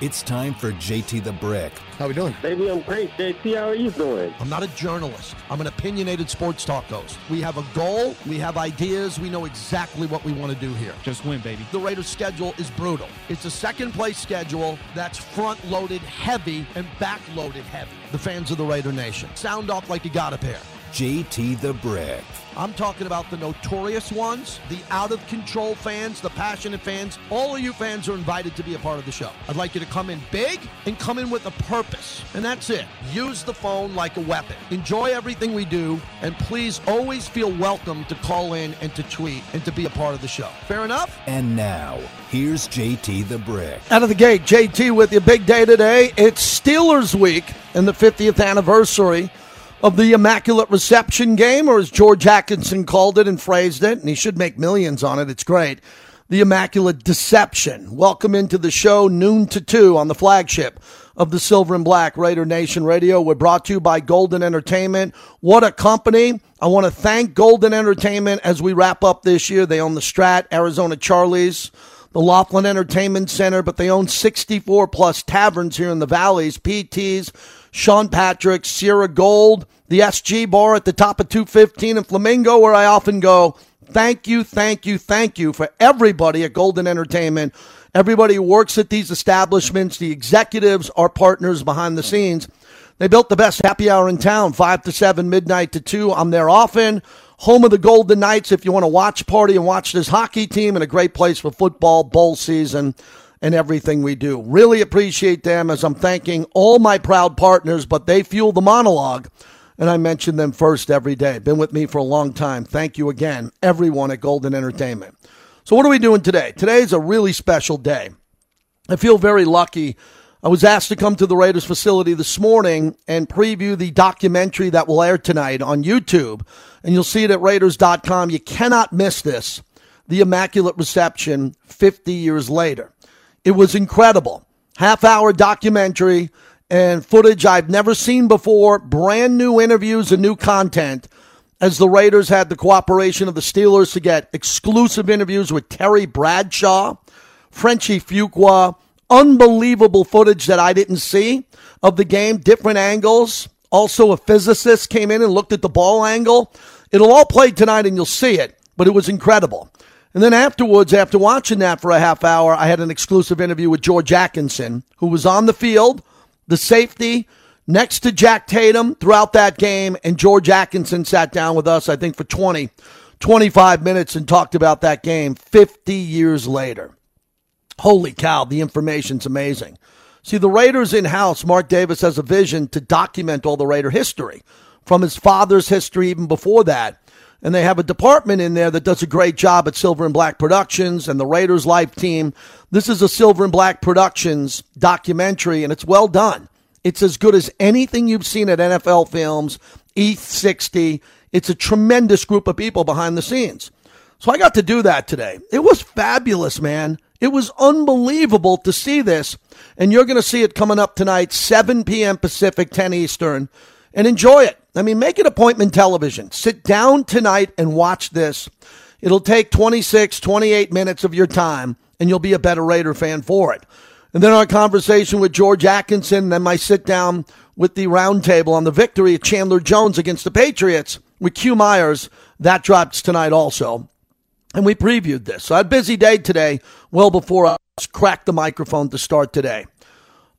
It's time for JT the Brick. How we doing? Baby, I'm great. JT, how are you doing? I'm not a journalist. I'm an opinionated sports talk host. We have a goal. We have ideas. We know exactly what we want to do here. Just win, baby. The Raiders' schedule is brutal. It's a second-place schedule that's front-loaded heavy and back-loaded heavy. The fans of the Raider Nation. Sound off like you got a pair. JT the Brick. I'm talking about the notorious ones, the out-of-control fans, the passionate fans. All of you fans are invited to be a part of the show. I'd like you to come in big and come in with a purpose. And that's it. Use the phone like a weapon. Enjoy everything we do, and please always feel welcome to call in and to tweet and to be a part of the show. Fair enough? And now, here's JT the Brick. Out of the gate, JT with you. Big day today. It's Steelers Week and the 50th anniversary of the Immaculate Reception game, or as George Atkinson called it and phrased it, and he should make millions on it, it's great, the Immaculate Deception. Welcome into the show, noon to 2 on the flagship of the Silver and Black Raider Nation Radio. We're brought to you by Golden Entertainment. What a company. I want to thank Golden Entertainment as we wrap up this year. They own the Strat, Arizona Charlie's, the Laughlin Entertainment Center, but they own 64-plus taverns here in the valleys, P.T.'s, Sean Patrick's, Sierra Gold, the SG Bar at the top of 215 in Flamingo, where I often go. Thank you for everybody at Golden Entertainment. Everybody who works at these establishments, the executives, our partners behind the scenes. They built the best happy hour in town, 5 to 7, midnight to 2. I'm there often. Home of the Golden Knights if you want to watch party and watch this hockey team, and a great place for football, bowl season, and everything we do. Really appreciate them, as I'm thanking all my proud partners, but they fuel the monologue, and I mention them first every day. Been with me for a long time. Thank you again, everyone at Golden Entertainment. So what are we doing today? Today's a really special day. I feel very lucky. I was asked to come to the Raiders facility this morning and preview the documentary that will air tonight on YouTube, and you'll see it at Raiders.com. You cannot miss this, The Immaculate Reception 50 years later. It was incredible. Half-hour documentary and footage I've never seen before, brand new interviews and new content, as the Raiders had the cooperation of the Steelers to get exclusive interviews with Terry Bradshaw, Frenchie Fuqua, unbelievable footage that I didn't see of the game, different angles. Also, a physicist came in and looked at the ball angle. It'll all play tonight and you'll see it, but it was incredible. And then afterwards, after watching that for a half hour, I had an exclusive interview with George Atkinson, who was on the field, the safety, next to Jack Tatum throughout that game. And George Atkinson sat down with us, I think, for 25 minutes and talked about that game 50 years later. Holy cow, the information's amazing. See, the Raiders in-house, Mark Davis has a vision to document all the Raider history, from his father's history even before that. And they have a department in there that does a great job at Silver and Black Productions and the Raiders Life team. This is a Silver and Black Productions documentary, and it's well done. It's as good as anything you've seen at NFL Films, ETH 60. It's a tremendous group of people behind the scenes. So I got to do that today. It was fabulous, man. It was unbelievable to see this. And you're going to see it coming up tonight, 7 p.m. Pacific, 10 Eastern. And enjoy it. I mean, make it appointment television. Sit down tonight and watch this. It'll take 26, 28 minutes of your time, and you'll be a better Raider fan for it. And then our conversation with George Atkinson, and then my sit-down with the roundtable on the victory of Chandler Jones against the Patriots with Q Myers. That drops tonight also. And we previewed this. So I had a busy day today, well before I cracked the microphone to start today.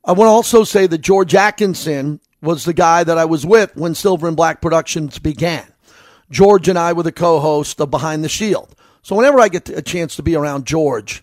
I want to also say that George Atkinson was the guy that I was with when Silver and Black Productions began. George and I were the co-host of Behind the Shield. So whenever I get a chance to be around George,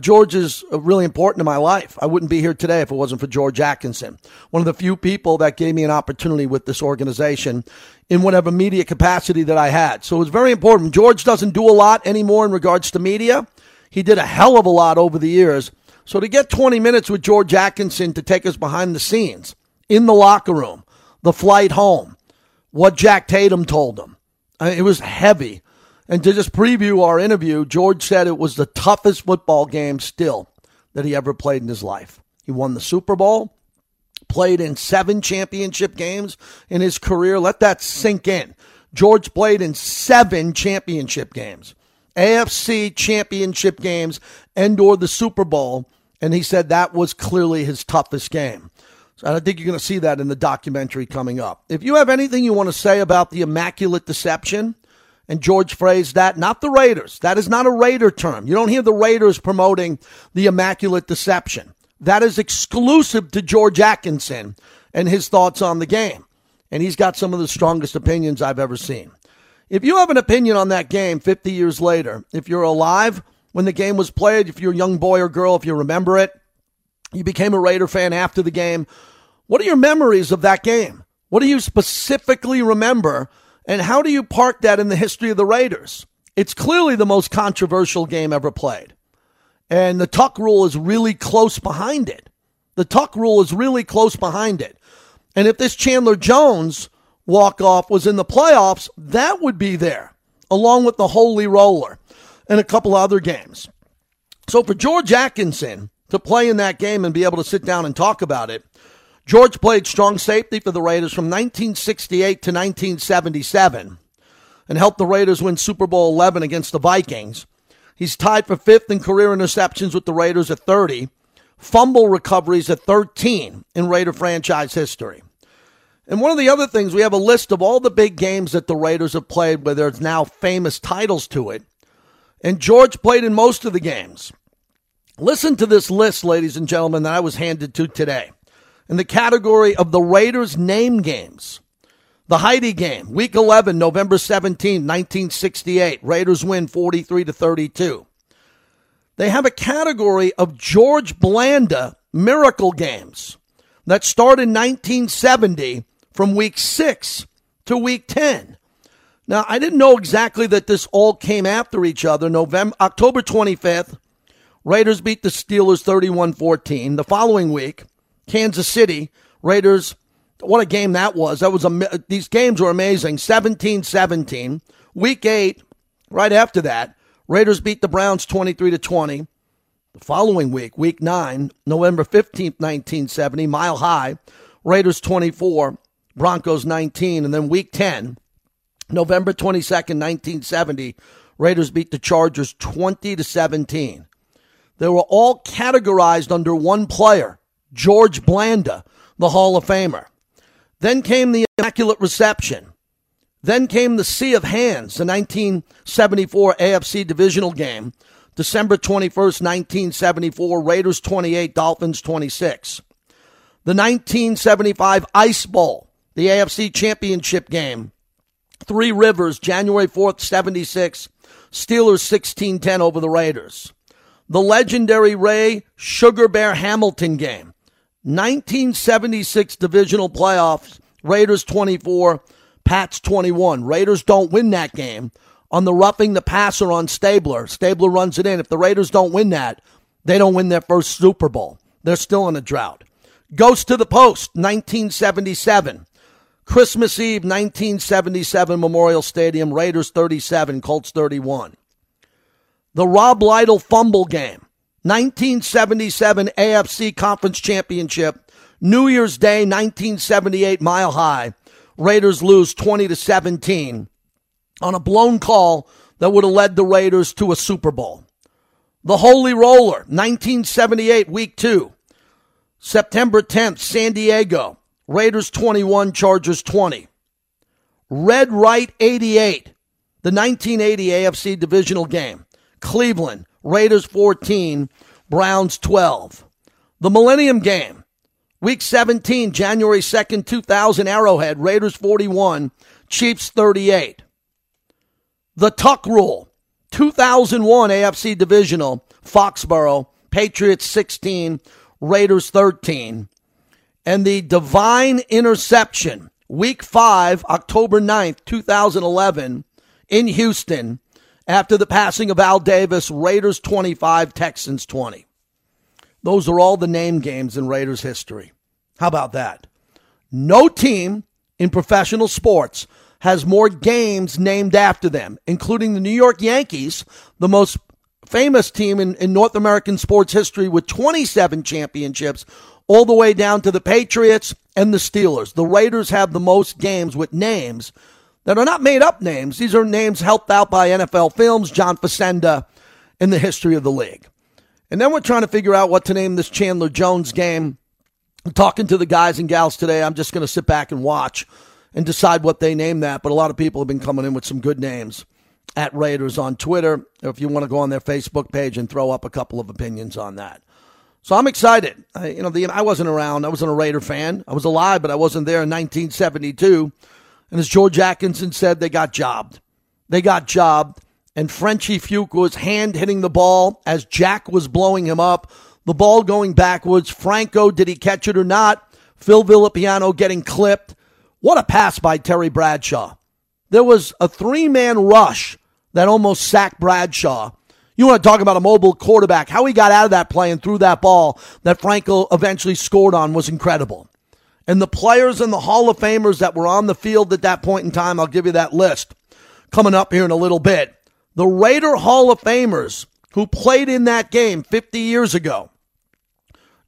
George is really important in my life. I wouldn't be here today if it wasn't for George Atkinson, one of the few people that gave me an opportunity with this organization in whatever media capacity that I had. So it was very important. George doesn't do a lot anymore in regards to media. He did a hell of a lot over the years. So to get 20 minutes with George Atkinson to take us behind the scenes, in the locker room, the flight home, what Jack Tatum told him. I mean, it was heavy. And to just preview our interview, George said it was the toughest football game still that he ever played in his life. He won the Super Bowl, played in 7 championship games in his career. Let that sink in. George played in 7 championship games, AFC championship games, and/or the Super Bowl. And he said that was clearly his toughest game. So I think you're going to see that in the documentary coming up. If you have anything you want to say about the Immaculate Deception, and George phrased that, not the Raiders. That is not a Raider term. You don't hear the Raiders promoting the Immaculate Deception. That is exclusive to George Atkinson and his thoughts on the game. And he's got some of the strongest opinions I've ever seen. If you have an opinion on that game 50 years later, if you're alive when the game was played, if you're a young boy or girl, if you remember it, you became a Raider fan after the game, what are your memories of that game? What do you specifically remember? And how do you park that in the history of the Raiders? It's clearly the most controversial game ever played. And the Tuck Rule is really close behind it. The Tuck Rule is really close behind it. And if this Chandler Jones walk-off was in the playoffs, that would be there, along with the Holy Roller and a couple other games. So for George Atkinson to play in that game and be able to sit down and talk about it, George played strong safety for the Raiders from 1968 to 1977 and helped the Raiders win Super Bowl XI against the Vikings. He's tied for fifth in career interceptions with the Raiders at 30, fumble recoveries at 13 in Raider franchise history. And one of the other things, we have a list of all the big games that the Raiders have played where there's now famous titles to it, and George played in most of the games. Listen to this list, ladies and gentlemen, that I was handed to today. In the category of the Raiders' name games, the Heidi game, Week 11, November 17, 1968. Raiders win 43-32. They have a category of George Blanda miracle games that start in 1970 from Week 6 to Week 10. Now, I didn't know exactly that this all came after each other. October 25th, Raiders beat the Steelers 31-14. The following week, Kansas City Raiders, what a game that was. These games were amazing. 17-17. Week 8, right after that, Raiders beat the Browns 23-20. The following week, Week 9, November 15th, 1970, Mile High, Raiders 24, Broncos 19. And then Week 10, November 22nd, 1970, Raiders beat the Chargers 20-17. They were all categorized under one player, George Blanda, the Hall of Famer. Then came the Immaculate Reception. Then came the Sea of Hands, the 1974 AFC divisional game, December 21st, 1974, Raiders 28, Dolphins 26. The 1975 Ice Bowl, the AFC championship game, Three Rivers, January 4th, 76, Steelers 16-10 over the Raiders. The legendary Ray Sugar Bear Hamilton game, 1976 divisional playoffs, Raiders 24, Pats 21. Raiders don't win that game on the roughing the passer on Stabler. Stabler runs it in. If the Raiders don't win that, they don't win their first Super Bowl. They're still in a drought. Goes to the post, 1977. Christmas Eve, 1977, Memorial Stadium, Raiders 37, Colts 31. The Rob Lidle fumble game, 1977 AFC Conference Championship, New Year's Day, 1978, Mile High. Raiders lose 20-17 on a blown call that would have led the Raiders to a Super Bowl. The Holy Roller, 1978, Week 2, September 10th, San Diego, Raiders 21, Chargers 20. Red Right 88, the 1980 AFC divisional game, Cleveland, Raiders 14, Browns 12. The Millennium Game, Week 17, January 2nd, 2000, Arrowhead, Raiders 41, Chiefs 38. The Tuck Rule, 2001 AFC Divisional, Foxborough, Patriots 16, Raiders 13. And the Divine Interception, Week 5, October 9th, 2011, in Houston, after the passing of Al Davis, Raiders 25, Texans 20. Those are all the name games in Raiders history. How about that? No team in professional sports has more games named after them, including the New York Yankees, the most famous team in North American sports history with 27 championships, all the way down to the Patriots and the Steelers. The Raiders have the most games with names that are not made-up names. These are names helped out by NFL Films, John Facenda, in the history of the league. And then we're trying to figure out what to name this Chandler Jones game. I'm talking to the guys and gals today. I'm just going to sit back and watch and decide what they name that. But a lot of people have been coming in with some good names at Raiders on Twitter. If you want to go on their Facebook page and throw up a couple of opinions on that. So I'm excited. I wasn't around. I wasn't a Raider fan. I was alive, but I wasn't there in 1972. And as George Atkinson said, they got jobbed. They got jobbed. And Frenchie Fuqua was hand hitting the ball as Jack was blowing him up. The ball going backwards. Franco, did he catch it or not? Phil Villapiano getting clipped. What a pass by Terry Bradshaw. There was a three-man rush that almost sacked Bradshaw. You want to talk about a mobile quarterback. How he got out of that play and threw that ball that Franco eventually scored on was incredible. And the players and the Hall of Famers that were on the field at that point in time, I'll give you that list coming up here in a little bit. The Raider Hall of Famers who played in that game 50 years ago.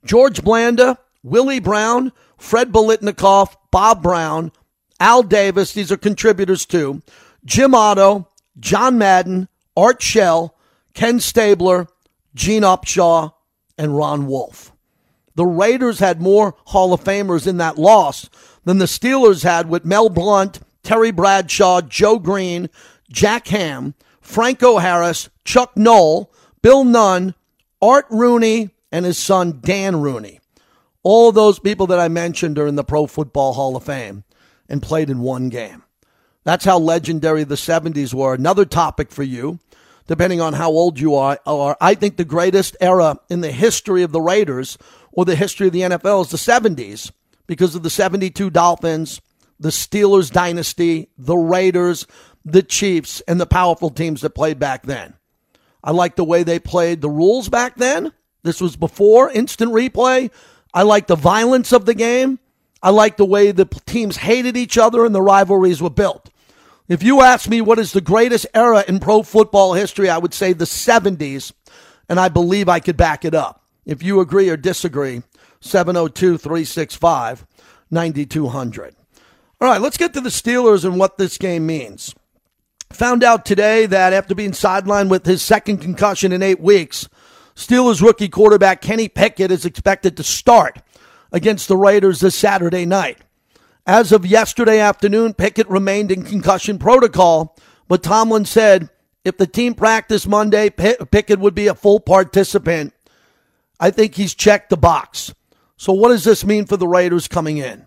George Blanda, Willie Brown, Fred Bolitnikoff, Bob Brown, Al Davis, these are contributors too, Jim Otto, John Madden, Art Shell, Ken Stabler, Gene Upshaw, and Ron Wolf. The Raiders had more Hall of Famers in that loss than the Steelers had with Mel Blount, Terry Bradshaw, Joe Green, Jack Ham, Franco Harris, Chuck Knoll, Bill Nunn, Art Rooney, and his son Dan Rooney. All those people that I mentioned are in the Pro Football Hall of Fame and played in one game. That's how legendary the 70s were. Another topic for you, depending on how old you are I think the greatest era in the history of the Raiders or the history of the NFL is the 70s because of the 72 Dolphins, the Steelers dynasty, the Raiders, the Chiefs, and the powerful teams that played back then. I like the way they played the rules back then. This was before instant replay. I like the violence of the game. I like the way the teams hated each other and the rivalries were built. If you ask me what is the greatest era in pro football history, I would say the 70s, and I believe I could back it up. If you agree or disagree, 702-365-9200. All right, let's get to the Steelers and what this game means. Found out today that after being sidelined with his second concussion in 8 weeks, Steelers rookie quarterback Kenny Pickett is expected to start against the Raiders this Saturday night. As of yesterday afternoon, Pickett remained in concussion protocol, but Tomlin said if the team practiced Monday, Pickett would be a full participant. I think he's checked the box. So what does this mean for the Raiders coming in?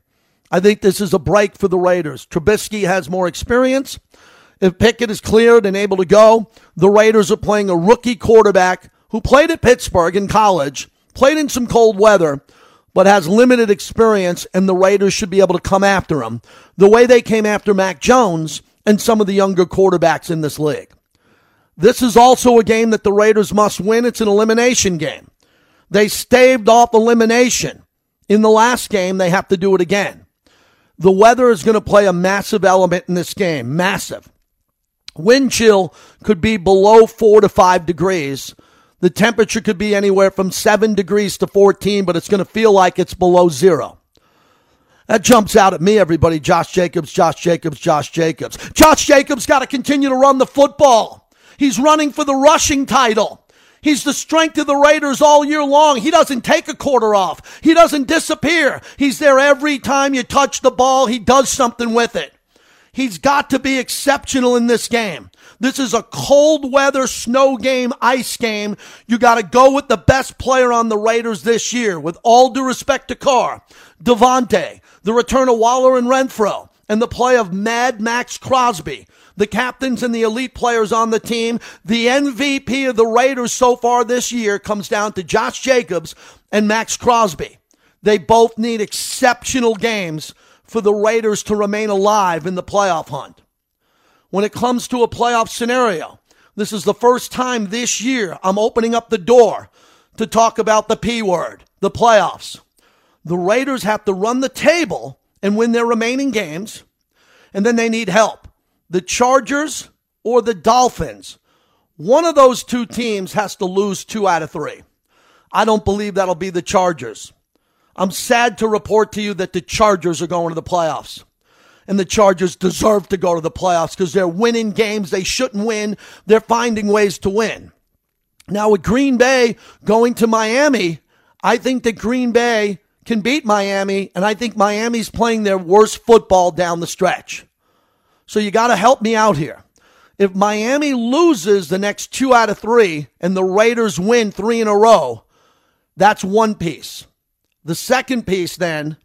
I think this is a break for the Raiders. Trubisky has more experience. If Pickett is cleared and able to go, the Raiders are playing a rookie quarterback who played at Pittsburgh in college, played in some cold weather, but has limited experience, and the Raiders should be able to come after him the way they came after Mac Jones and some of the younger quarterbacks in this league. This is also a game that the Raiders must win. It's an elimination game. They staved off elimination. In the last game, they have to do it again. The weather is going to play a massive element in this game, massive. Wind chill could be below 4 to 5 degrees. The temperature could be anywhere from 7 degrees to 14, but it's going to feel like it's below zero. That jumps out at me, everybody. Josh Jacobs. Josh Jacobs got to continue to run the football. He's running for the rushing title. He's the strength of the Raiders all year long. He doesn't take a quarter off. He doesn't disappear. He's there every time you touch the ball. He does something with it. He's got to be exceptional in this game. This is a cold weather, snow game, ice game. You got to go with the best player on the Raiders this year, with all due respect to Carr, Devontae, the return of Waller and Renfro, and the play of Mad Max Crosby, the captains and the elite players on the team. The MVP of the Raiders so far this year comes down to Josh Jacobs and Max Crosby. They both need exceptional games for the Raiders to remain alive in the playoff hunt. When it comes to a playoff scenario, this is the first time this year I'm opening up the door to talk about the P word, the playoffs. The Raiders have to run the table and win their remaining games, and then they need help. The Chargers or the Dolphins, one of those two teams has to lose 2 out of 3. I don't believe that'll be the Chargers. I'm sad to report to you that the Chargers are going to the playoffs. And the Chargers deserve to go to the playoffs because they're winning games they shouldn't win. They're finding ways to win. Now with Green Bay going to Miami, I think that Green Bay can beat Miami, and I think Miami's playing their worst football down the stretch. So you got to help me out here. If Miami loses the next 2 out of 3 and the Raiders win 3 in a row, that's one piece. The second piece then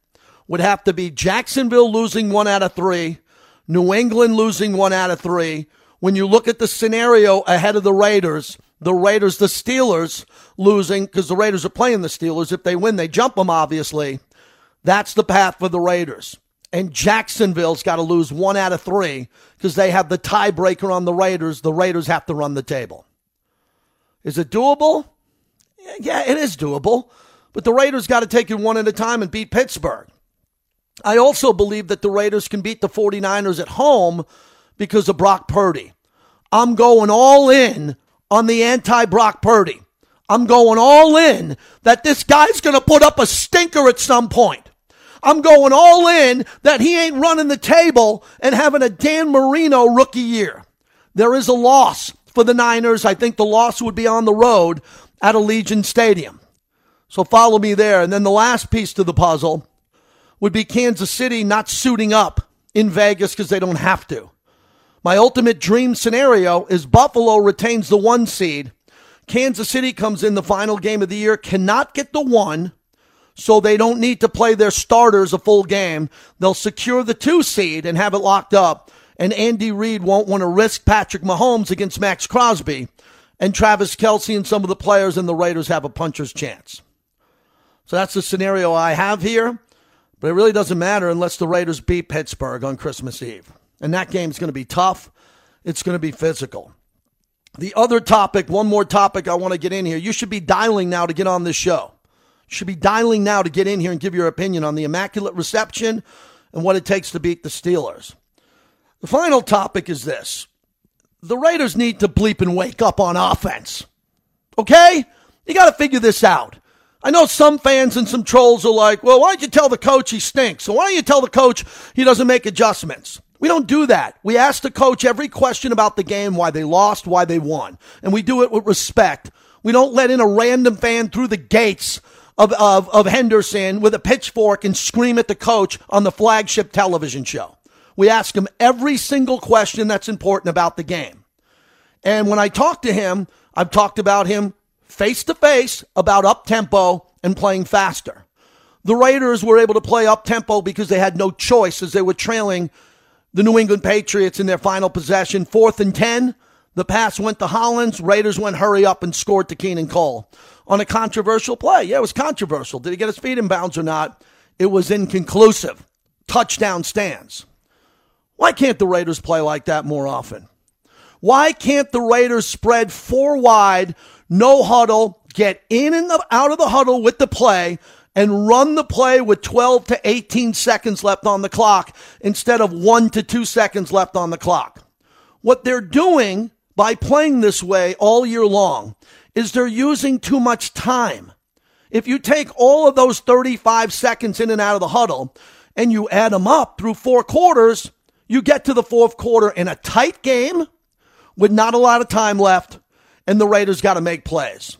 would have to be Jacksonville losing 1 out of 3, New England losing 1 out of 3. When you look at the scenario ahead of the Steelers losing, because the Raiders are playing the Steelers. If they win, they jump them, obviously. That's the path for the Raiders. And Jacksonville's got to lose 1 out of 3 because they have the tiebreaker on the Raiders. The Raiders have to run the table. Is it doable? Yeah, it is doable. But the Raiders got to take it one at a time and beat Pittsburgh. I also believe that the Raiders can beat the 49ers at home because of Brock Purdy. I'm going all in on the anti-Brock Purdy. I'm going all in that this guy's going to put up a stinker at some point. I'm going all in that he ain't running the table and having a Dan Marino rookie year. There is a loss for the Niners. I think the loss would be on the road at Allegiant Stadium. So follow me there. And then the last piece to the puzzle would be Kansas City not suiting up in Vegas because they don't have to. My ultimate dream scenario is Buffalo retains the 1 seed. Kansas City comes in the final game of the year, cannot get the 1, so they don't need to play their starters a full game. They'll secure the 2 seed and have it locked up, and Andy Reid won't want to risk Patrick Mahomes against Max Crosby, and Travis Kelce and some of the players, and the Raiders have a puncher's chance. So that's the scenario I have here, but it really doesn't matter unless the Raiders beat Pittsburgh on Christmas Eve. And that game's going to be tough. It's going to be physical. The other topic, one more topic I want to get in here. You should be dialing now to get on this show. You should be dialing now to get in here and give your opinion on the Immaculate Reception and what it takes to beat the Steelers. The final topic is this. The Raiders need to bleep and wake up on offense. Okay? You got to figure this out. I know some fans and some trolls are like, well, why don't you tell the coach he stinks? So why don't you tell the coach he doesn't make adjustments? We don't do that. We ask the coach every question about the game, why they lost, why they won. And we do it with respect. We don't let in a random fan through the gates of Henderson with a pitchfork and scream at the coach on the flagship television show. We ask him every single question that's important about the game. And when I talk to him, I've talked about him face-to-face about up-tempo and playing faster. The Raiders were able to play up-tempo because they had no choice as they were trailing the New England Patriots in their final possession, 4th and 10. The pass went to Hollins. Raiders went hurry up and scored to Keenan Cole on a controversial play. Yeah, it was controversial. Did he get his feet in bounds or not? It was inconclusive. Touchdown stands. Why can't the Raiders play like that more often? Why can't the Raiders spread 4 wide, no huddle, get in and out of the huddle with the play, and run the play with 12 to 18 seconds left on the clock instead of 1 to 2 seconds left on the clock? What they're doing by playing this way all year long is they're using too much time. If you take all of those 35 seconds in and out of the huddle and you add them up through 4 quarters, you get to the 4th quarter in a tight game with not a lot of time left, and the Raiders got to make plays.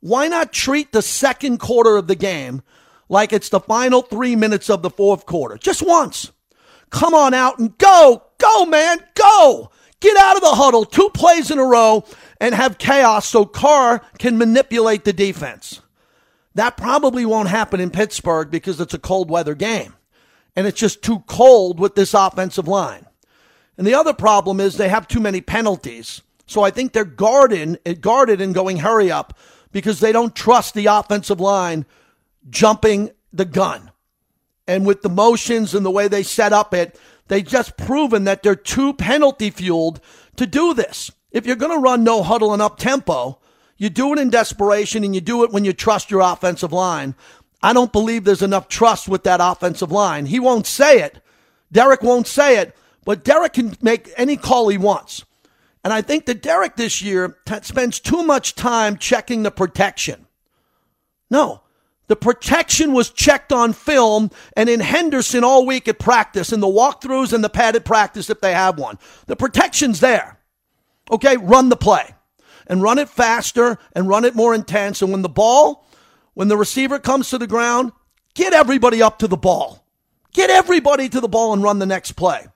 Why not treat the 2nd quarter of the game like it's the final 3 minutes of the 4th quarter? Just once. Come on out and go. Go, man. Go. Get out of the huddle 2 plays in a row and have chaos so Carr can manipulate the defense. That probably won't happen in Pittsburgh because it's a cold weather game. And it's just too cold with this offensive line. And the other problem is they have too many penalties. So I think they're guarded and going hurry up because they don't trust the offensive line jumping the gun. And with the motions and the way they set up it, they've just proven that they're too penalty-fueled to do this. If you're going to run no huddle and up-tempo, you do it in desperation and you do it when you trust your offensive line. I don't believe there's enough trust with that offensive line. He won't say it. Derek won't say it, but Derek can make any call he wants. And I think that Derek this year spends too much time checking the protection. No, the protection was checked on film and in Henderson all week at practice, in the walkthroughs and the padded practice if they have one. The protection's there. Okay, run the play. and run it faster and run it more intense. And when the receiver comes to the ground, get everybody up to the ball. Get everybody to the ball and run the next play.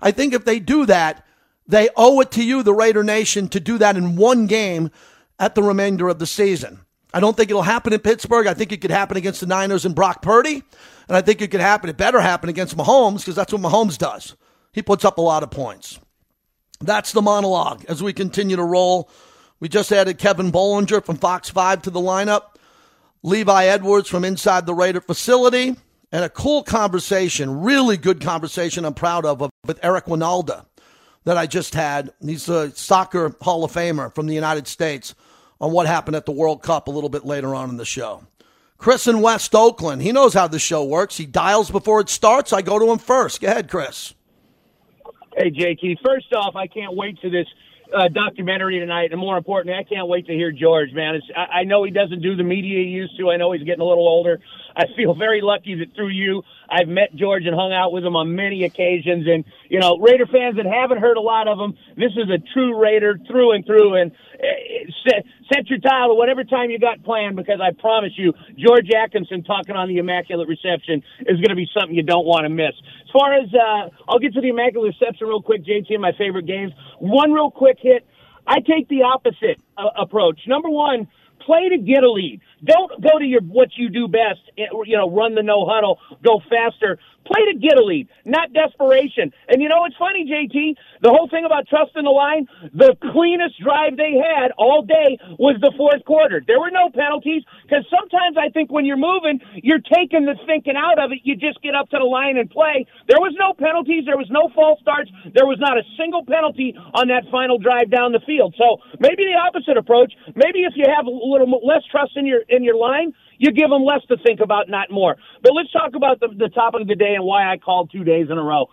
I think if they do that, they owe it to you, the Raider Nation, to do that in one game at the remainder of the season. I don't think it'll happen in Pittsburgh. I think it could happen against the Niners and Brock Purdy. And I think it could happen, it better happen against Mahomes, because that's what Mahomes does. He puts up a lot of points. That's the monologue as we continue to roll. We just added Kevin Bollinger from Fox 5 to the lineup. Levi Edwards from inside the Raider facility. And a cool conversation, really good conversation I'm proud of with Eric Winalda that I just had. He's a soccer Hall of Famer from the United States, on what happened at the World Cup a little bit later on in the show. Chris in West Oakland, he knows how the show works. He dials before it starts. I go to him first. Go ahead, Chris. Hey, JT. First off, I can't wait to this documentary tonight, and more importantly, I can't wait to hear George, man. I know he doesn't do the media he used to. I know he's getting a little older. I feel very lucky that through you, I've met George and hung out with him on many occasions. And, you know, Raider fans that haven't heard a lot of him, this is a true Raider through and through. And set your tile at whatever time you got planned, because I promise you, George Atkinson talking on the Immaculate Reception is going to be something you don't want to miss. As far as, I'll get to the Immaculate Reception real quick, JT, and my favorite games. One real quick hit. I take the opposite approach. Number one, play to get a lead. Don't go to your what you do best, you know, run the no huddle, go faster. Play to get a lead, not desperation. And, you know, it's funny, JT, the whole thing about trusting the line, the cleanest drive they had all day was the fourth quarter. There were no penalties, because sometimes I think when you're moving, you're taking the thinking out of it. You just get up to the line and play. There was no penalties. There was no false starts. There was not a single penalty on that final drive down the field. So maybe the opposite approach. Maybe if you have a little less trust in your line, you give them less to think about, not more. But let's talk about the topic of the day and why I called 2 days in a row.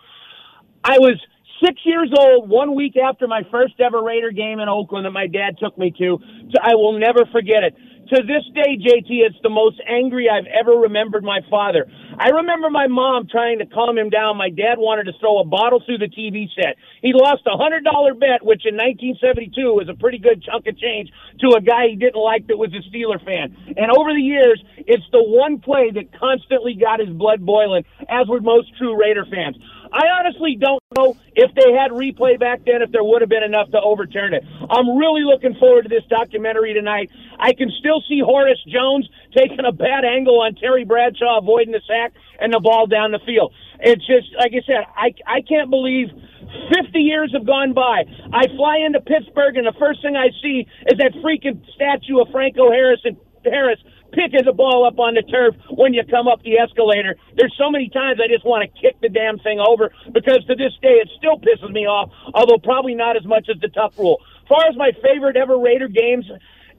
I was 6 years old, 1 week after my first ever Raider game in Oakland that my dad took me to. I will never forget it. To this day, JT, it's the most angry I've ever remembered my father. I remember my mom trying to calm him down. My dad wanted to throw a bottle through the TV set. He lost a $100 bet, which in 1972 was a pretty good chunk of change, to a guy he didn't like that was a Steeler fan. And over the years, it's the one play that constantly got his blood boiling, as would most true Raider fans. I honestly don't know if they had replay back then, if there would have been enough to overturn it. I'm really looking forward to this documentary tonight. I can still see Horace Jones taking a bad angle on Terry Bradshaw, avoiding the sack and the ball down the field. It's just, like I said, I can't believe 50 years have gone by. I fly into Pittsburgh, and the first thing I see is that freaking statue of Franco Harris in Paris picking the ball up on the turf when you come up the escalator. There's so many times I just want to kick the damn thing over, because to this day it still pisses me off, although probably not as much as the Tuck Rule. As far as my favorite ever Raider games,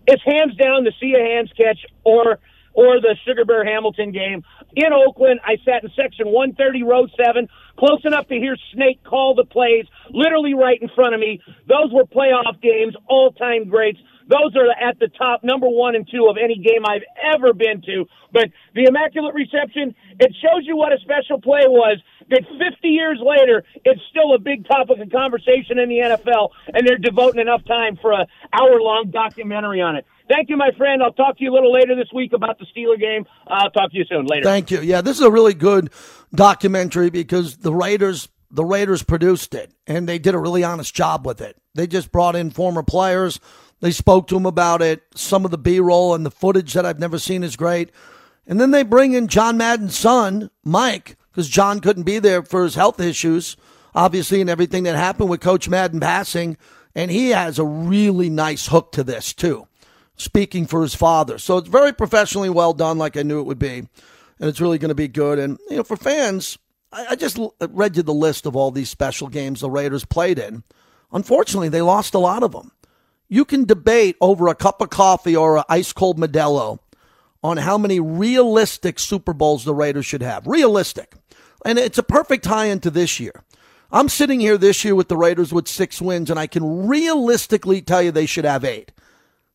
it's hands down the Sea of Hands catch or the Sugar Bear Hamilton game. In Oakland, I sat in section 130, row 7, close enough to hear Snake call the plays, literally right in front of me. Those were playoff games, all-time greats. Those are at the top, number 1 and 2 of any game I've ever been to. But the Immaculate Reception, it shows you what a special play was, that 50 years later, it's still a big topic of conversation in the NFL, and they're devoting enough time for an hour-long documentary on it. Thank you, my friend. I'll talk to you a little later this week about the Steeler game. I'll talk to you soon. Later. Thank you. Yeah, this is a really good documentary, because the Raiders produced it, and they did a really honest job with it. They just brought in former players. They spoke to him about it. Some of the B-roll and the footage that I've never seen is great. And then they bring in John Madden's son, Mike, because John couldn't be there for his health issues, obviously, and everything that happened with Coach Madden passing. And he has a really nice hook to this, too, speaking for his father. So it's very professionally well done, like I knew it would be. And it's really going to be good. And, you know, for fans, I just read you the list of all these special games the Raiders played in. Unfortunately, they lost a lot of them. You can debate over a cup of coffee or an ice-cold Modelo on how many realistic Super Bowls the Raiders should have. Realistic. And it's a perfect tie-in to this year. I'm sitting here this year with the Raiders with 6 wins, and I can realistically tell you they should have 8.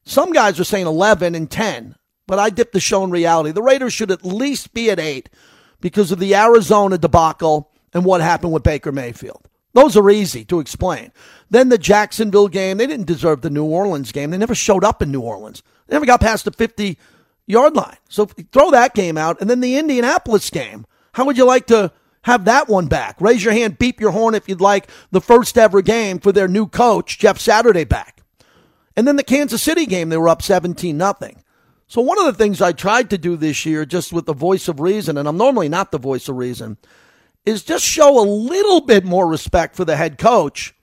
Some guys are saying 11 and 10, but I dip the show in reality. The Raiders should at least be at 8 because of the Arizona debacle and what happened with Baker Mayfield. Those are easy to explain. Then the Jacksonville game, they didn't deserve the New Orleans game. They never showed up in New Orleans. They never got past the 50-yard line. So throw that game out. And then the Indianapolis game. How would you like to have that one back? Raise your hand, beep your horn if you'd like the first ever game for their new coach, Jeff Saturday, back. And then the Kansas City game, they were up 17-0. So one of the things I tried to do this year, just with the voice of reason, and I'm normally not the voice of reason, is just show a little bit more respect for the head coach,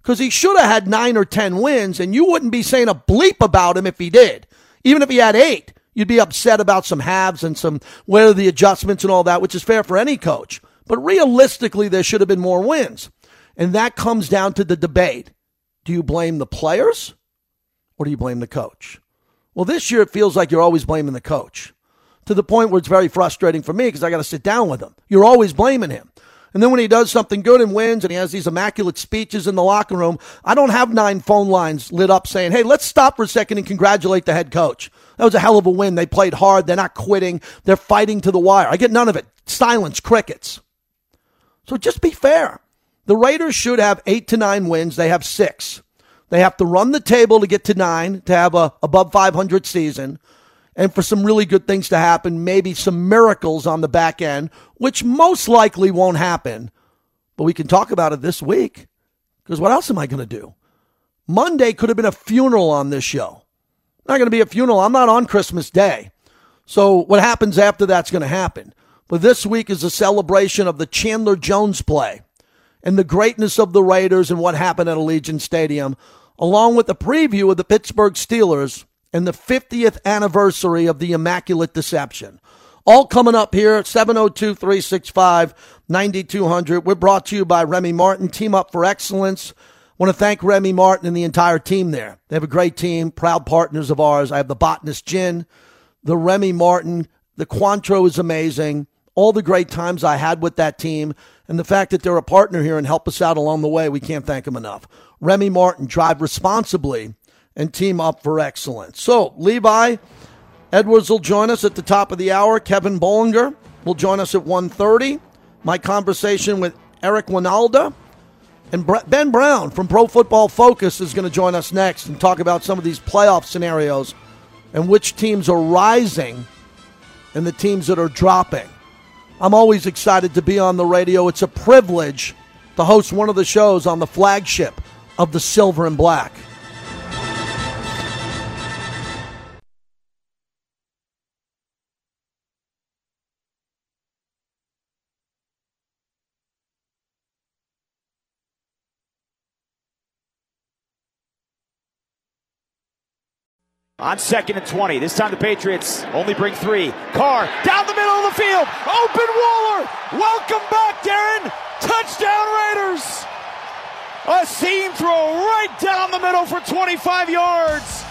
because he should have had 9 or 10 wins, and you wouldn't be saying a bleep about him if he did. Even if he had 8, you'd be upset about some halves and some where the adjustments and all that, which is fair for any coach. But realistically, there should have been more wins. And that comes down to the debate. Do you blame the players or do you blame the coach? Well, this year it feels like you're always blaming the coach, to the point where it's very frustrating for me because I got to sit down with him. You're always blaming him. And then when he does something good and wins and he has these immaculate speeches in the locker room, I don't have 9 phone lines lit up saying, hey, let's stop for a second and congratulate the head coach. That was a hell of a win. They played hard. They're not quitting. They're fighting to the wire. I get none of it. Silence, crickets. So just be fair. The Raiders should have 8 to 9 wins. They have 6. They have to run the table to get to 9 to have a above 500 season, and for some really good things to happen, maybe some miracles on the back end, which most likely won't happen. But we can talk about it this week, because what else am I going to do? Monday could have been a funeral on this show. Not going to be a funeral. I'm not on Christmas Day. So what happens after that's going to happen. But this week is a celebration of the Chandler Jones play and the greatness of the Raiders and what happened at Allegiant Stadium, along with a preview of the Pittsburgh Steelers and the 50th anniversary of the Immaculate Deception. All coming up here, 702-365-9200. We're brought to you by Remy Martin, Team Up for Excellence. Want to thank Remy Martin and the entire team there. They have a great team, proud partners of ours. I have the Botanist Gin, the Remy Martin, the Cointreau is amazing. All the great times I had with that team, and the fact that they're a partner here and help us out along the way, we can't thank them enough. Remy Martin, drive responsibly and team up for excellence. So, Levi Edwards will join us at the top of the hour. Kevin Bollinger will join us at 1:30. My conversation with Eric Winalda. And Ben Brown from Pro Football Focus is going to join us next and talk about some of these playoff scenarios and which teams are rising and the teams that are dropping. I'm always excited to be on the radio. It's a privilege to host one of the shows on the flagship of the Silver and Black. On 2nd and 20, this time the Patriots only bring 3. Carr down the middle of the field, open Waller. Welcome back, Darren. Touchdown Raiders. A seam throw right down the middle for 25 yards.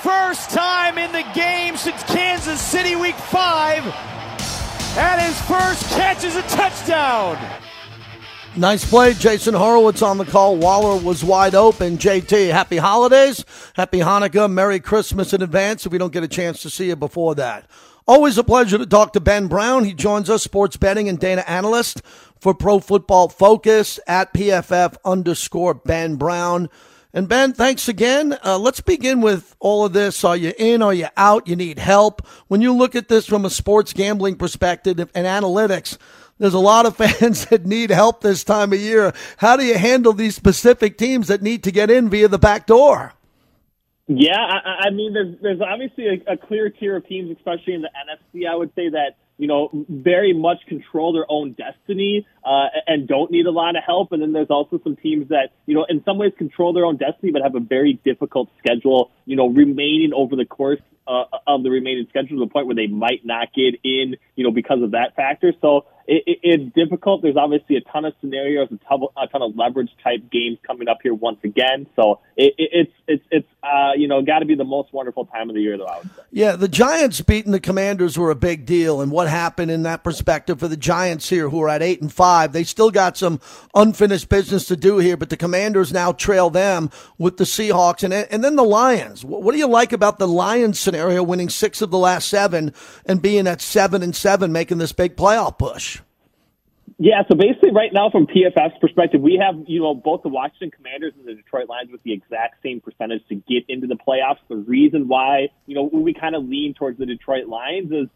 First time in the game since Kansas City Week 5. And his first catch is a touchdown. Nice play. Jason Horowitz on the call. Waller was wide open. JT, happy holidays. Happy Hanukkah. Merry Christmas in advance if we don't get a chance to see you before that. Always a pleasure to talk to Ben Brown. He joins us, sports betting and data analyst for Pro Football Focus at PFF_Ben Brown. And Ben, thanks again. Let's begin with all of this. Are you in? Are you out? You need help. When you look at this from a sports gambling perspective and analytics, there's a lot of fans that need help this time of year. How do you handle these specific teams that need to get in via the back door? Yeah, I mean, there's obviously a clear tier of teams, especially in the NFC, I would say, that, you know, very much control their own destiny and don't need a lot of help. And then there's also some teams that, you know, in some ways control their own destiny but have a very difficult schedule, you know, remaining over the course of the remaining schedule, to the point where they might not get in, you know, because of that factor. So it's difficult. There's obviously a ton of scenarios, a ton of leverage type games coming up here once again. So it's you know, got to be the most wonderful time of the year, though, I would say. Yeah, the Giants beating the Commanders were a big deal, and what happened in that perspective for the Giants here, who are at 8-5, they still got some unfinished business to do here. But the Commanders now trail them with the Seahawks, and then the Lions. What do you like about the Lions scenario, winning 6 of the last 7 and being at 7-7, making this big playoff push? Yeah, so basically right now from PFF's perspective, we have, both the Washington Commanders and the Detroit Lions with the exact same percentage to get into the playoffs. The reason why, we kind of lean towards the Detroit Lions is,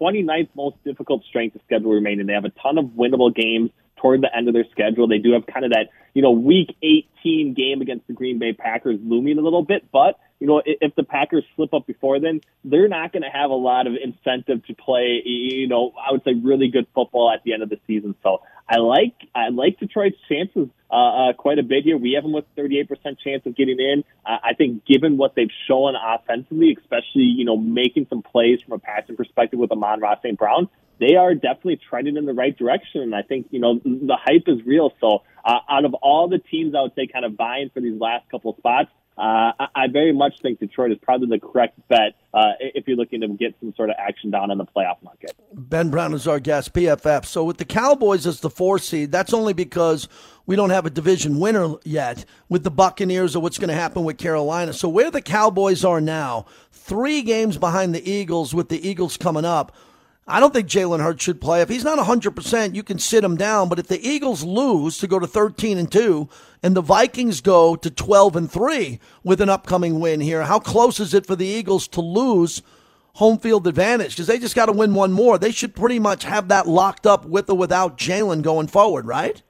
29th most difficult strength of schedule remaining. They have a ton of winnable games toward the end of their schedule. They do have kind of that, week 18 game against the Green Bay Packers looming a little bit, but if the Packers slip up before then, they're not going to have a lot of incentive to play, I would say really good football at the end of the season. So I like Detroit's chances quite a bit here. We have them with 38% chance of getting in. I think given what they've shown offensively, especially, making some plays from a passing perspective with Amon-Ra St. Brown, they are definitely trending in the right direction. And I think, the hype is real. So out of all the teams, I would say kind of vying for these last couple of spots, I very much think Detroit is probably the correct bet if you're looking to get some sort of action down in the playoff market. Ben Brown is our guest, PFF. So with the Cowboys as the 4 seed, that's only because we don't have a division winner yet with the Buccaneers or what's going to happen with Carolina. So where the Cowboys are now, 3 games behind the Eagles with the Eagles coming up, I don't think Jalen Hurts should play. If he's not 100%, you can sit him down. But if the Eagles lose to go to 13-2 and the Vikings go to 12-3 with an upcoming win here, how close is it for the Eagles to lose home field advantage? Because they just got to win one more. They should pretty much have that locked up with or without Jalen going forward, right?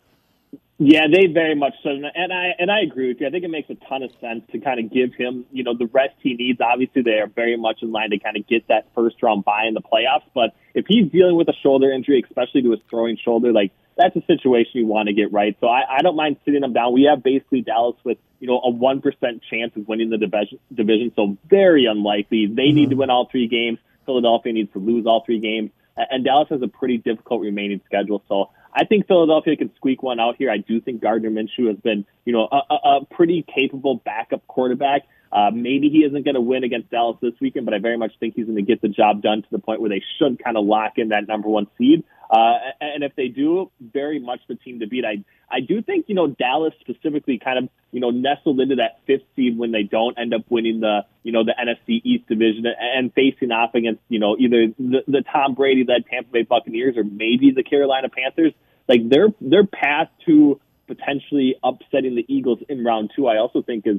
Yeah, they very much so, and I agree with you. I think it makes a ton of sense to kind of give him, the rest he needs. Obviously, they are very much in line to kind of get that first round bye in the playoffs. But if he's dealing with a shoulder injury, especially to his throwing shoulder, like that's a situation you want to get right. So I don't mind sitting him down. We have basically Dallas with a 1% chance of winning the division, so very unlikely. They need to win all 3 games. Philadelphia needs to lose all 3 games, and Dallas has a pretty difficult remaining schedule. So I think Philadelphia can squeak one out here. I do think Gardner Minshew has been, a pretty capable backup quarterback. Maybe he isn't going to win against Dallas this weekend, but I very much think he's going to get the job done to the point where they should kind of lock in that number 1 seed. And if they do, very much the team to beat. I do think, Dallas specifically kind of, nestled into that 5th seed when they don't end up winning the, the NFC East division and facing off against, either the Tom Brady-led Tampa Bay Buccaneers or maybe the Carolina Panthers. Like their path to potentially upsetting the Eagles in round 2, I also think is,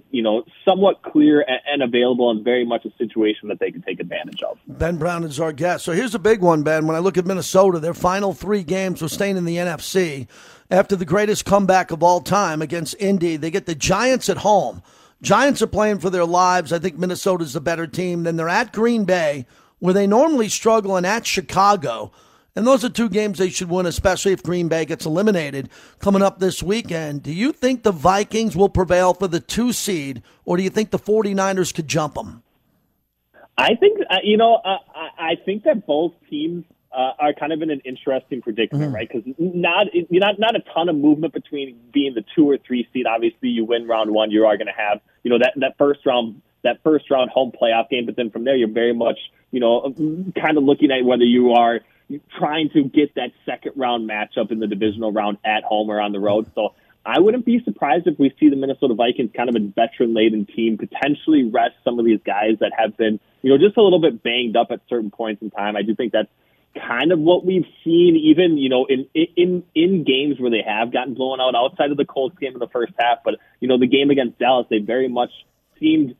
somewhat clear and available and very much a situation that they can take advantage of. Ben Brown is our guest. So here's a big one, Ben. When I look at Minnesota, their final 3 games were staying in the NFC after the greatest comeback of all time against Indy. They get the Giants at home. Giants are playing for their lives. I think Minnesota's the better team. Then they're at Green Bay, where they normally struggle, and at Chicago. And those are 2 games they should win, especially if Green Bay gets eliminated coming up this weekend. Do you think the Vikings will prevail for the 2 seed, or do you think the 49ers could jump them? I think, I think that both teams are kind of in an interesting predicament, right? Because not a ton of movement between being the 2 or 3 seed. Obviously, you win round 1, you are going to have, that first round home playoff game. But then from there, you're very much, kind of looking at whether you are trying to get that second round matchup in the divisional round at home or on the road. So I wouldn't be surprised if we see the Minnesota Vikings, kind of a veteran-laden team, potentially rest some of these guys that have been, just a little bit banged up at certain points in time. I do think that's kind of what we've seen, even, in games where they have gotten blown out outside of the Colts game in the first half. But, the game against Dallas, they very much seemed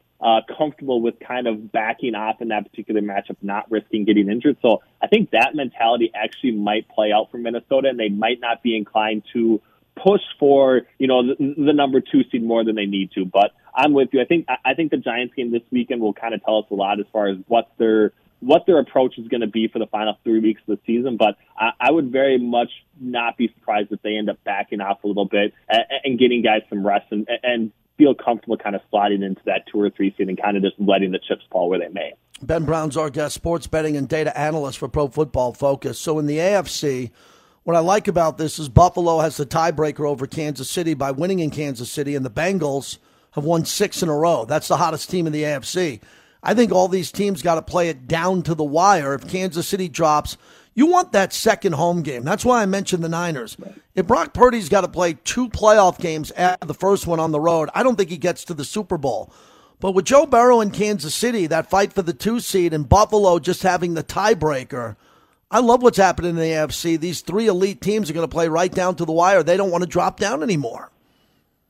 comfortable with kind of backing off in that particular matchup, not risking getting injured. So I think that mentality actually might play out for Minnesota, and they might not be inclined to push for, the number 2 seed more than they need to. But I'm with you. I think the Giants game this weekend will kind of tell us a lot as far as what their approach is going to be for the final 3 weeks of the season. But I would very much not be surprised if they end up backing off a little bit and getting guys some rest and feel comfortable kind of sliding into that 2 or 3 seed and kind of just letting the chips fall where they may. Ben Brown's our guest, sports betting and data analyst for Pro Football Focus. So in the AFC, what I like about this is Buffalo has the tiebreaker over Kansas City by winning in Kansas City, and the Bengals have won 6 in a row. That's the hottest team in the AFC. I think all these teams got to play it down to the wire. If Kansas City drops, you want that second home game. That's why I mentioned the Niners. If Brock Purdy's got to play 2 playoff games after the first one on the road, I don't think he gets to the Super Bowl. But with Joe Burrow in Kansas City, that fight for the 2 seed, and Buffalo just having the tiebreaker, I love what's happening in the AFC. These three elite teams are going to play right down to the wire. They don't want to drop down anymore.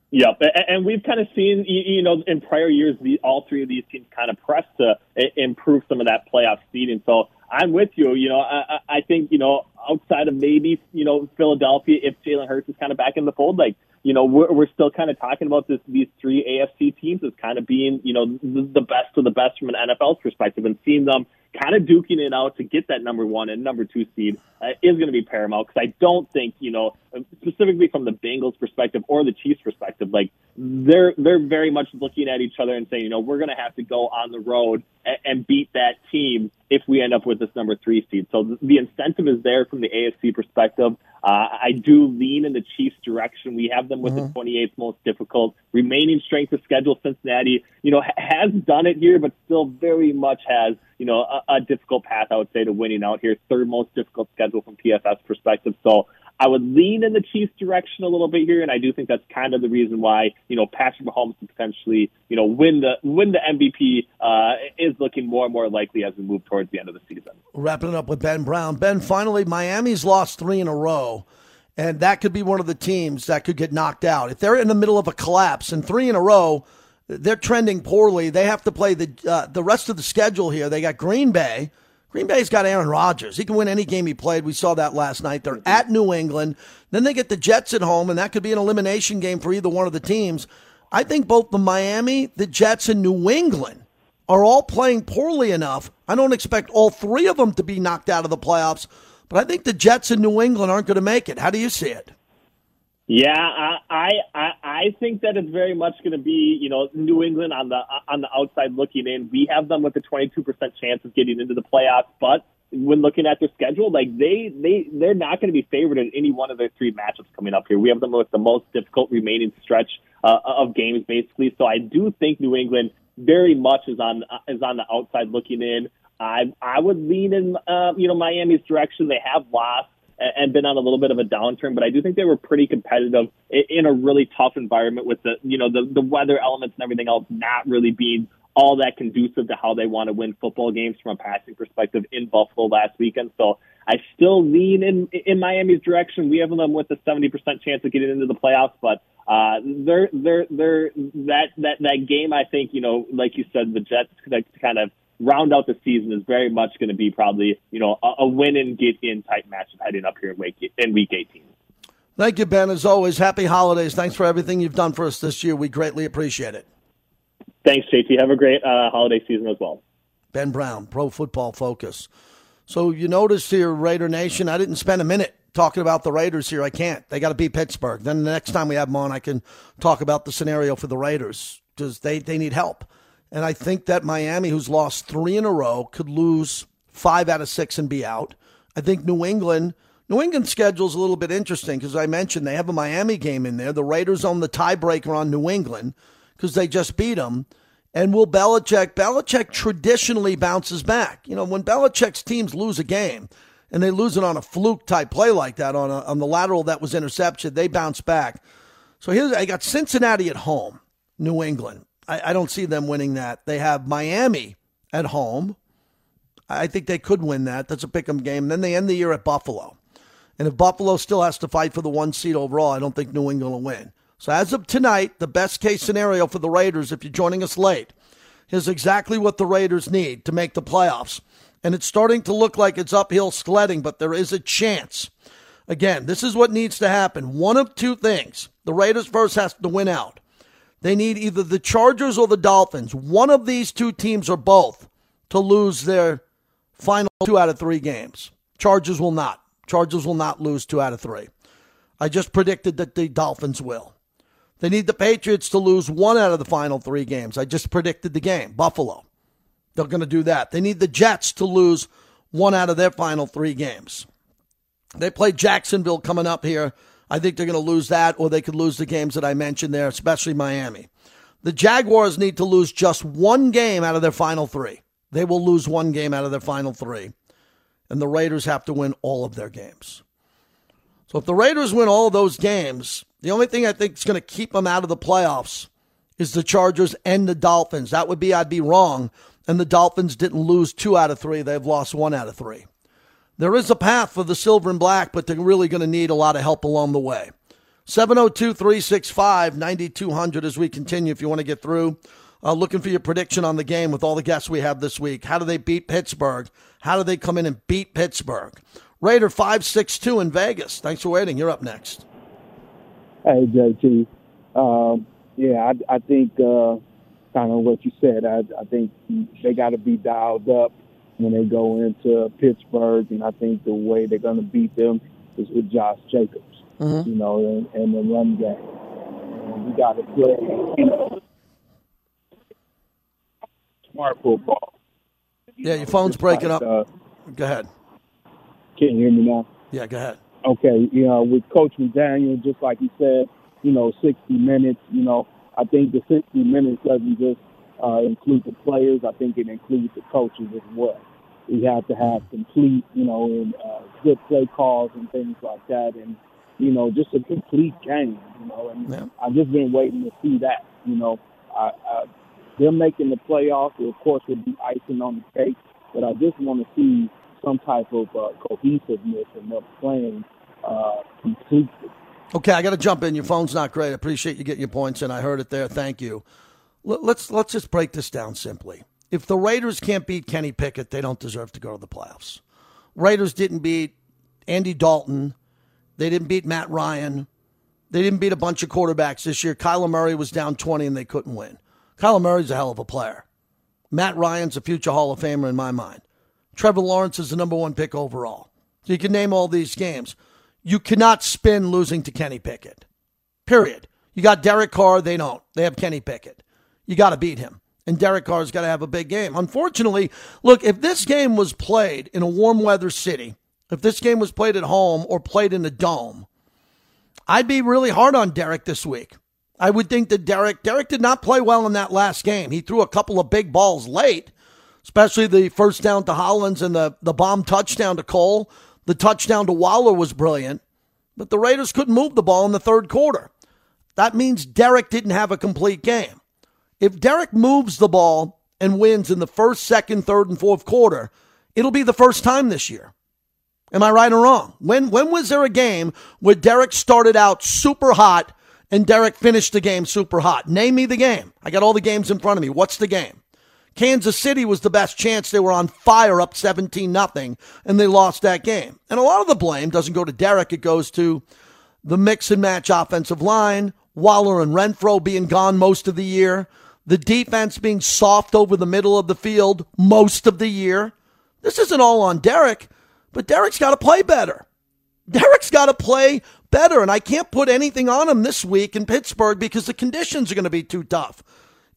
Yep, and we've kind of seen, you know, in prior years, all three of these teams kind of press to improve some of that playoff seeding. So I'm with you. You know, I think, you know, outside of maybe, you know, Philadelphia, if Jalen Hurts is kind of back in the fold, like, you know, we're still kind of talking about these three AFC teams as kind of being, you know, the best of the best from an NFL's perspective, and seeing them kind of duking it out to get that number one and number two seed is going to be paramount, because I don't think, you know, specifically from the Bengals perspective or the Chiefs perspective, like they're very much looking at each other and saying, you know, we're going to have to go on the road and beat that team if we end up with this number three seed. So the incentive is there from the AFC perspective. I do lean in the Chiefs' direction. We have them with the 28th most difficult remaining strength of schedule. Cincinnati, you know, has done it here, but still very much has, you know, a difficult path, I would say, to winning out here. Third most difficult schedule from PFF's perspective. So I would lean in the Chiefs' direction a little bit here, and I do think that's kind of the reason why, you know, Patrick Mahomes can potentially, you know, win the MVP is looking more and more likely as we move towards the end of the season. Wrapping it up with Ben Brown. Ben, finally, Miami's lost three in a row, and that could be one of the teams that could get knocked out. If they're in the middle of a collapse and three in a row, they're trending poorly. They have to play the rest of the schedule here. They got Green Bay. Green Bay's got Aaron Rodgers. He can win any game he played. We saw that last night. They're at New England. Then they get the Jets at home, and that could be an elimination game for either one of the teams. I think both the Miami, the Jets, and New England are all playing poorly enough. I don't expect all three of them to be knocked out of the playoffs, but I think the Jets and New England aren't going to make it. How do you see it? Yeah, I think that it's very much going to be, you know, New England on the outside looking in. We have them with a 22% chance of getting into the playoffs, but when looking at their schedule, like they're not going to be favored in any one of their three matchups coming up here. We have them with the most difficult remaining stretch of games, basically. So I do think New England very much is on the outside looking in. I would lean in, you know, Miami's direction. They have lost and been on a little bit of a downturn, but I do think they were pretty competitive in a really tough environment with the, you know, the weather elements and everything else not really being all that conducive to how they want to win football games from a passing perspective in Buffalo last weekend. So I still lean in Miami's direction. We have them with a 70% chance of getting into the playoffs, but that game, I think, you know, like you said, the Jets kind of round out the season is very much going to be probably, you know, a win and get in type matchup heading up here in week 18. Thank you, Ben. As always, happy holidays. Thanks for everything you've done for us this year. We greatly appreciate it. Thanks, JT. Have a great holiday season as well. Ben Brown, Pro Football Focus. So you notice here, Raider Nation, I didn't spend a minute talking about the Raiders here. I can't. They got to beat Pittsburgh. Then the next time we have them on, I can talk about the scenario for the Raiders because they need help. And I think that Miami, who's lost three in a row, could lose 5 out of 6 and be out. I think New England's schedule's a little bit interesting because I mentioned they have a Miami game in there. The Raiders own the tiebreaker on New England because they just beat them. And will Belichick traditionally bounces back. You know, when Belichick's teams lose a game and they lose it on a fluke-type play like that, on the lateral that was interception, they bounce back. So here I got Cincinnati at home, New England. I don't see them winning that. They have Miami at home. I think they could win that. That's a pick'em game. Then they end the year at Buffalo. And if Buffalo still has to fight for the one seed overall, I don't think New England will win. So as of tonight, the best case scenario for the Raiders, if you're joining us late, is exactly what the Raiders need to make the playoffs. And it's starting to look like it's uphill sledding, but there is a chance. Again, this is what needs to happen. One of two things. The Raiders first has to win out. They need either the Chargers or the Dolphins, one of these two teams or both, to lose their final 2 out of 3 games. Chargers will not. Chargers will not lose 2 out of 3. I just predicted that the Dolphins will. They need the Patriots to lose 1 out of the final 3 games. I just predicted the game. Buffalo. They're going to do that. They need the Jets to lose 1 out of their final 3 games. They play Jacksonville coming up here. I think they're going to lose that, or they could lose the games that I mentioned there, especially Miami. The Jaguars need to lose just 1 game out of their final 3. They will lose 1 game out of their final 3. And the Raiders have to win all of their games. So if the Raiders win all those games, the only thing I think is going to keep them out of the playoffs is the Chargers and the Dolphins. That would be, I'd be wrong. And the Dolphins didn't lose 2 out of 3. They've lost 1 out of 3. There is a path for the Silver and Black, but they're really going to need a lot of help along the way. 702-365-9200 as we continue if you want to get through. Looking for your prediction on the game with all the guests we have this week. How do they beat Pittsburgh? How do they come in and beat Pittsburgh? Raider 562 in Vegas. Thanks for waiting. You're up next. Hey, JT. I think kind of what you said. I think they got to be dialed up when they go into Pittsburgh, and I think the way they're going to beat them is with Josh Jacobs, you know, and the run game. And we got to play, you know, smart football. Yeah, your phone's breaking up. Go ahead. Can you hear me now? Yeah, go ahead. Okay, you know, with Coach McDaniel, just like he said, you know, 60 minutes, you know, I think the 60 minutes doesn't just include the players. I think it includes the coaches as well. We have to have complete, you know, and, good play calls and things like that, and, you know, just a complete game, you know. And I've just been waiting to see that, you know. They're making the playoffs. Of course, it would be icing on the cake, but I just want to see some type of cohesiveness and them playing completely. Okay, I got to jump in. Your phone's not great. I appreciate you getting your points in. I heard it there. Thank you. Let's just break this down simply. If the Raiders can't beat Kenny Pickett, they don't deserve to go to the playoffs. Raiders didn't beat Andy Dalton. They didn't beat Matt Ryan. They didn't beat a bunch of quarterbacks this year. Kyler Murray was down 20 and they couldn't win. Kyler Murray's a hell of a player. Matt Ryan's a future Hall of Famer in my mind. Trevor Lawrence is the number one pick overall. So you can name all these games. You cannot spin losing to Kenny Pickett, period. You got Derek Carr. They don't. They have Kenny Pickett. You got to beat him. And Derek Carr's got to have a big game. Unfortunately, look, if this game was played in a warm weather city, if this game was played at home or played in a dome, I'd be really hard on Derek this week. I would think that Derek did not play well in that last game. He threw a couple of big balls late, especially the first down to Hollins and the bomb touchdown to Cole. The touchdown to Waller was brilliant, but the Raiders couldn't move the ball in the third quarter. That means Derek didn't have a complete game. If Derek moves the ball and wins in the first, second, third, and fourth quarter, it'll be the first time this year. Am I right or wrong? When was there a game where Derek started out super hot and Derek finished the game super hot? Name me the game. I got all the games in front of me. What's the game? Kansas City was the best chance. They were on fire up 17-0, and they lost that game. And a lot of the blame doesn't go to Derek. It goes to the mix-and-match offensive line, Waller and Renfro being gone most of the year, the defense being soft over the middle of the field most of the year. This isn't all on Derek, but Derek's got to play better. Derek's got to play better, and I can't put anything on him this week in Pittsburgh because the conditions are going to be too tough.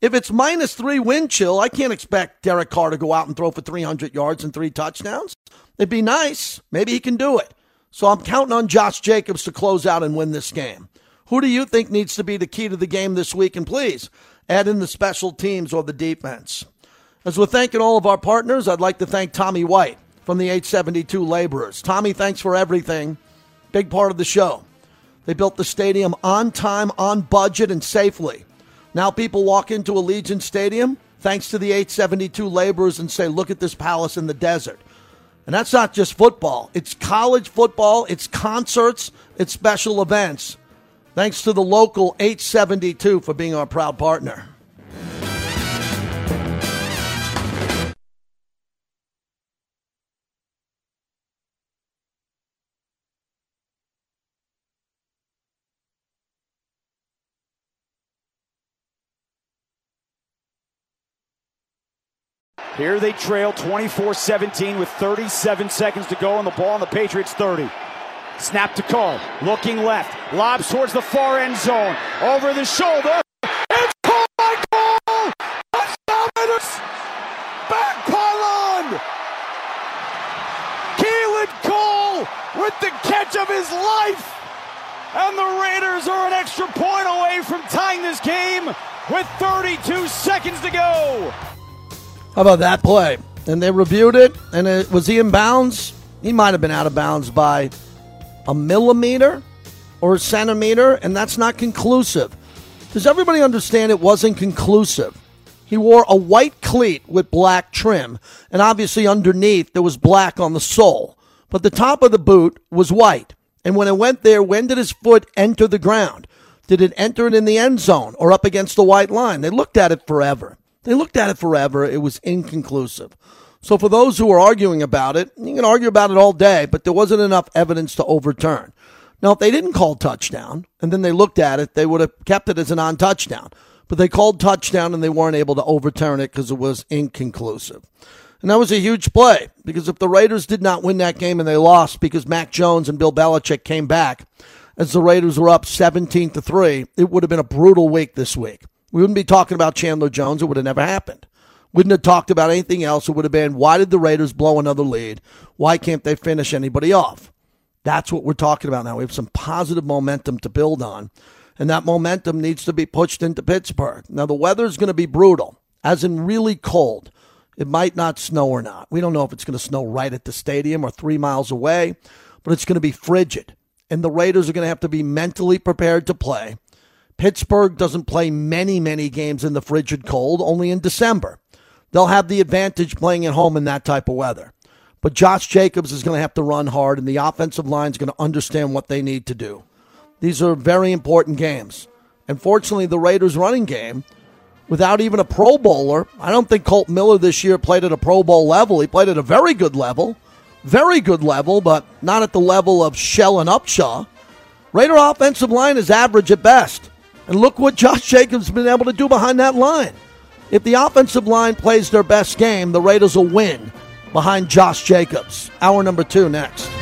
If it's -3 wind chill, I can't expect Derek Carr to go out and throw for 300 yards and 3 touchdowns. It'd be nice. Maybe he can do it. So I'm counting on Josh Jacobs to close out and win this game. Who do you think needs to be the key to the game this week? And please, add in the special teams or the defense. As we're thanking all of our partners, I'd like to thank Tommy White from the 872 Laborers. Tommy, thanks for everything. Big part of the show. They built the stadium on time, on budget, and safely. Now people walk into Allegiant Stadium, thanks to the 872 Laborers, and say, look at this palace in the desert. And that's not just football. It's college football. It's concerts. It's special events. Thanks to the local 872 for being our proud partner. Here they trail 24-17 with 37 seconds to go on the ball, and the Patriots 30. Snap to Carr, looking left, lobs towards the far end zone, over the shoulder. It's caught by Cole! Touchdown Raiders! Back pylon! Keelan Cole with the catch of his life! And the Raiders are an extra point away from tying this game with 32 seconds to go. How about that play? And they reviewed it, and was he in bounds? He might have been out of bounds by a millimeter or a centimeter, and that's not conclusive. Does everybody understand it wasn't conclusive? He wore a white cleat with black trim, and obviously underneath there was black on the sole. but the top of the boot was white. And when it went there, when did his foot enter the ground? Did it enter it in the end zone or up against the white line? They looked at it forever. It was inconclusive. So for those who are arguing about it, you can argue about it all day, but there wasn't enough evidence to overturn. Now, if they didn't call touchdown and then they looked at it, they would have kept it as a non-touchdown. But they called touchdown and they weren't able to overturn it because it was inconclusive. And that was a huge play, because if the Raiders did not win that game and they lost because Mac Jones and Bill Belichick came back as the Raiders were up 17-3, it would have been a brutal week this week. We wouldn't be talking about Chandler Jones. It would have never happened. Wouldn't have talked about anything else. It would have been, why did the Raiders blow another lead? Why can't they finish anybody off? That's what we're talking about now. We have some positive momentum to build on, and that momentum needs to be pushed into Pittsburgh. Now, the weather is going to be brutal, as in really cold. It might not snow or not. We don't know if it's going to snow right at the stadium or 3 miles away, but it's going to be frigid, and the Raiders are going to have to be mentally prepared to play. Pittsburgh doesn't play many games in the frigid cold, only in December. They'll have the advantage playing at home in that type of weather. But Josh Jacobs is going to have to run hard, and the offensive line is going to understand what they need to do. These are very important games. And fortunately, the Raiders' running game, without even a Pro Bowler, I don't think Colt Miller this year played at a Pro Bowl level. He played at a very good level, but not at the level of Shell and Upshaw. Raider offensive line is average at best. And look what Josh Jacobs has been able to do behind that line. If the offensive line plays their best game, the Raiders will win behind Josh Jacobs. Hour number 2 next.